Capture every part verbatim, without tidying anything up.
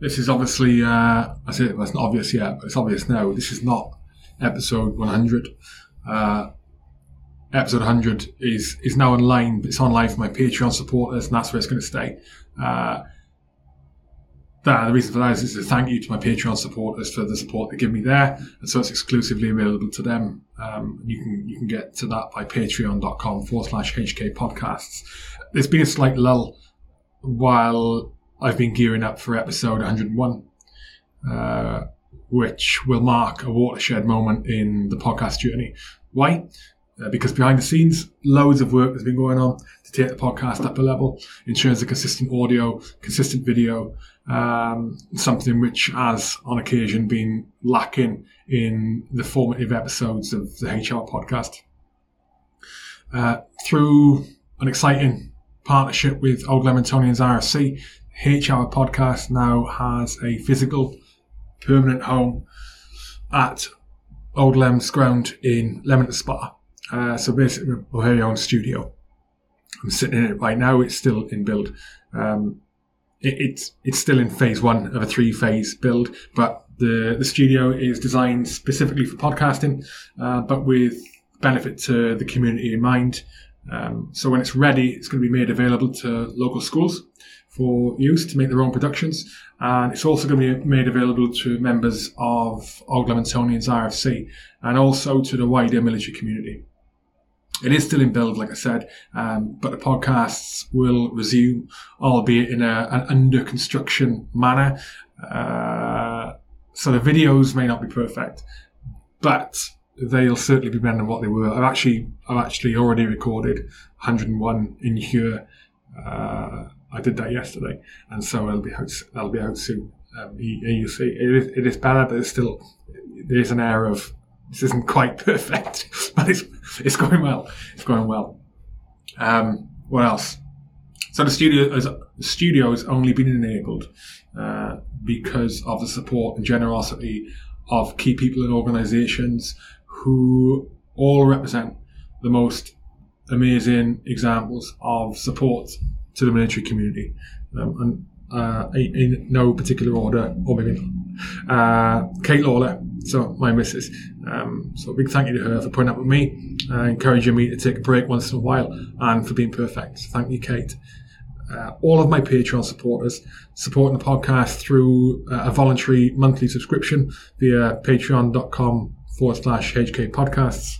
This is obviously, uh, I say well, it's not obvious yet, but it's obvious now. This is not episode one hundred. Uh, episode one hundred is, is now online, but it's online for my Patreon supporters, and that's where it's going to stay. Uh, that, the reason for that is, is to thank you to my Patreon supporters for the support they give me there, and so it's exclusively available to them. Um, you can you can get to that by patreon.com forward slash HK podcasts. There's been a slight lull while I've been gearing up for episode one hundred one, uh, which will mark a watershed moment in the podcast journey. Why? Uh, because behind the scenes, loads of work has been going on to take the podcast up a level in terms of consistent audio, consistent video, um, something which has on occasion been lacking in the formative episodes of the H R podcast. Uh, through an exciting partnership with Old Leamingtonians R F C, H R Podcast now has a physical, permanent home at Old Lem's ground in Leamington Spa. Uh, so basically, we'll have your own studio. I'm sitting in it right now. It's still in build. Um, it, it's it's still in phase one of a three-phase build, but the, the studio is designed specifically for podcasting, uh, but with benefit to the community in mind. Um, so when it's ready, it's going to be made available to local schools for use to make their own productions, and it's also going to be made available to members of Old Leamingtonians R F C and also to the wider military community. It is still in build, like I said, um, but the podcasts will resume, albeit in a, an under construction manner. Uh, so the videos may not be perfect, but they'll certainly be better than what they were. I've actually, I've actually already recorded one hundred one in here. Uh, I did that yesterday, and so it'll be out, that'll be out soon. Um, you, you see, it is, it is better, but it's still there's an air of this isn't quite perfect, but it's it's going well. It's going well. Um, what else? So the studio has the studio's only been enabled uh, because of the support and generosity of key people and organisations who all represent the most amazing examples of support to the military community, um, and uh, in, in no particular order, or maybe not. Uh, Kate Lawler, so my missus, um, so a big thank you to her for putting up with me, uh, encouraging me to take a break once in a while, and for being perfect. Thank you, Kate. Uh, all of my Patreon supporters supporting the podcast through uh, a voluntary monthly subscription via patreon.com forward slash HK podcasts.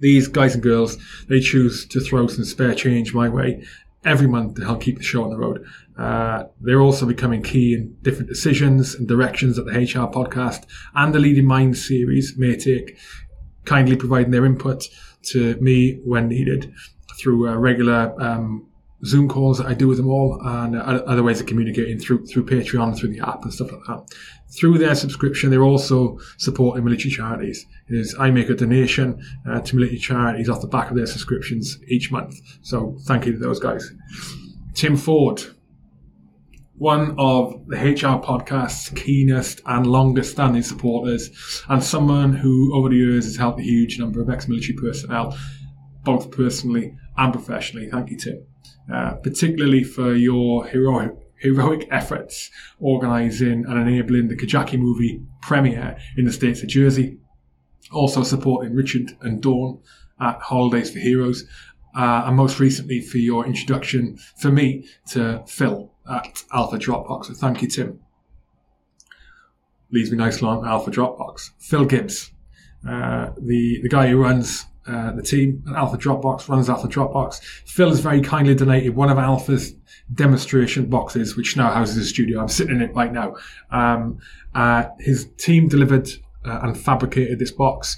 These guys and girls, they choose to throw some spare change my way every month to help keep the show on the road. Uh, they're also becoming key in different decisions and directions that the H R podcast and the Leading Minds series may take, kindly providing their input to me when needed through uh, regular um Zoom calls that I do with them all, and other ways of communicating through through Patreon, through the app and stuff like that. Through their subscription, they're also supporting military charities. It is, I make a donation uh, to military charities off the back of their subscriptions each month. So thank you to those guys. Tim Ford, one of the H R podcast's keenest and longest standing supporters, and someone who over the years has helped a huge number of ex-military personnel, both personally and professionally. Thank you, Tim. Uh, particularly for your heroic, heroic efforts organising and enabling the Kajaki movie premiere in the States of Jersey. Also supporting Richard and Dawn at Holidays for Heroes. Uh, and most recently for your introduction, for me, to Phil at Alpha Dropbox. So thank you, Tim. Leads me nicely on Alpha Dropbox. Phil Gibbs, uh, the, the guy who runs... Uh, the team at Alpha Dropbox, runs Alpha Dropbox. Phil has very kindly donated one of Alpha's demonstration boxes, which now houses his studio. I'm sitting in it right now. Um, uh, his team delivered uh, and fabricated this box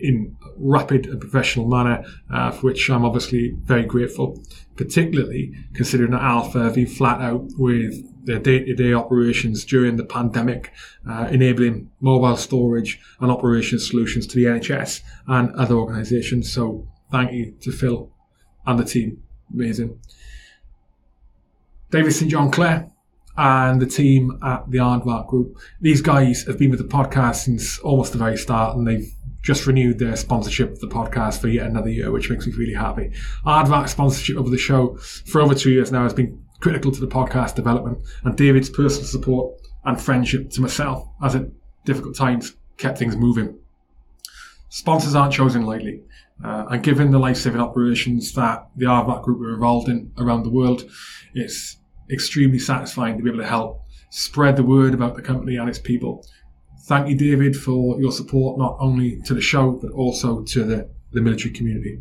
in rapid and professional manner, uh, for which I'm obviously very grateful, particularly considering that Alpha have been flat out with their day-to-day operations during the pandemic, uh, enabling mobile storage and operations solutions to the N H S and other organisations. So thank you to Phil and the team. Amazing. David Saint John Clare and the team at the Aardvark Group. These guys have been with the podcast since almost the very start, and they've just renewed their sponsorship of the podcast for yet another year, which makes me really happy. Aardvark's sponsorship of the show for over two years now has been critical to the podcast development, and David's personal support and friendship to myself as at difficult times kept things moving. Sponsors aren't chosen lightly, uh, and given the life-saving operations that the Aardvark Group are involved in around the world, it's extremely satisfying to be able to help spread the word about the company and its people. Thank you, David, for your support, not only to the show, but also to the, the military community.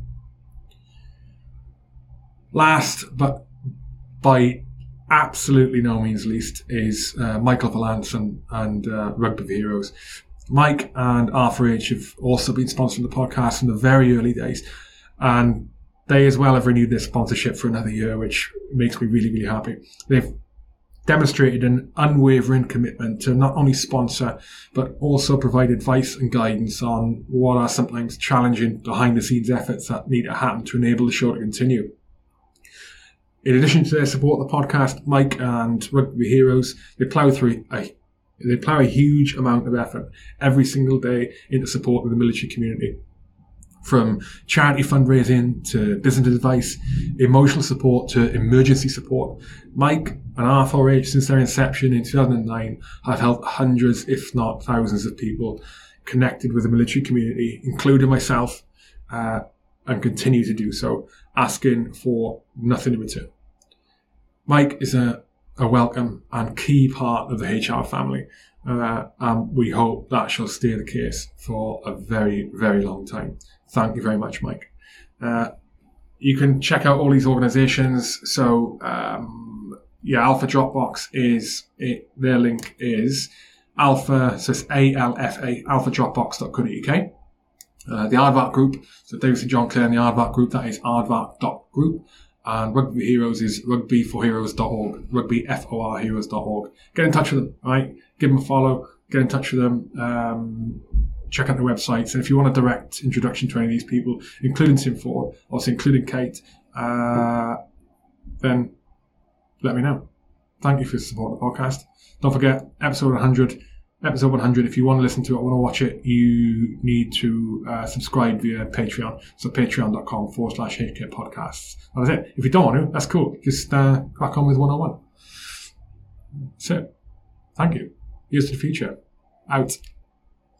Last, but by absolutely no means least, is uh, Michael Palance and, and uh, Rugby Heroes. Mike and R four H have also been sponsoring the podcast in the very early days, and they as well have renewed their sponsorship for another year, which makes me really, really happy. They've demonstrated an unwavering commitment to not only sponsor, but also provide advice and guidance on what are sometimes challenging behind-the-scenes efforts that need to happen to enable the show to continue. In addition to their support of the podcast, Mike and Rugby Heroes, they plough through a They plough a huge amount of effort every single day into support of the military community. From charity fundraising to business advice, emotional support to emergency support, Mike and R four H, since their inception in two thousand nine, have helped hundreds, if not thousands, of people connected with the military community, including myself, uh, and continue to do so, asking for nothing in return. Mike is a a welcome and key part of the H R family, uh, and we hope that shall steer the case for a very, very long time. Thank you very much, Mike. Uh, you can check out all these organizations. So, um, yeah, Alpha Dropbox is, it, their link is alpha, so it's A L F A, alpha dropbox dot co dot U K. Uh, the Aardvark Group, so David Saint John Clare and the Aardvark Group, that is aardvark dot group. And Rugby Heroes is rugby for heroes dot org, rugby for heroes dot org. Get in touch with them, right? Give them a follow, get in touch with them, um, check out their websites. And if you want a direct introduction to any of these people, including Tim Ford, obviously including Kate, uh, then let me know. Thank you for supporting the podcast. Don't forget, episode one hundred, episode one hundred, if you want to listen to it, want to watch it, you need to uh, subscribe via Patreon. So patreon dot com forward slash H K podcasts. That is it. If you don't want to, that's cool. Just uh, crack on with one oh one. That's it. Thank you. Here's to the future. Out.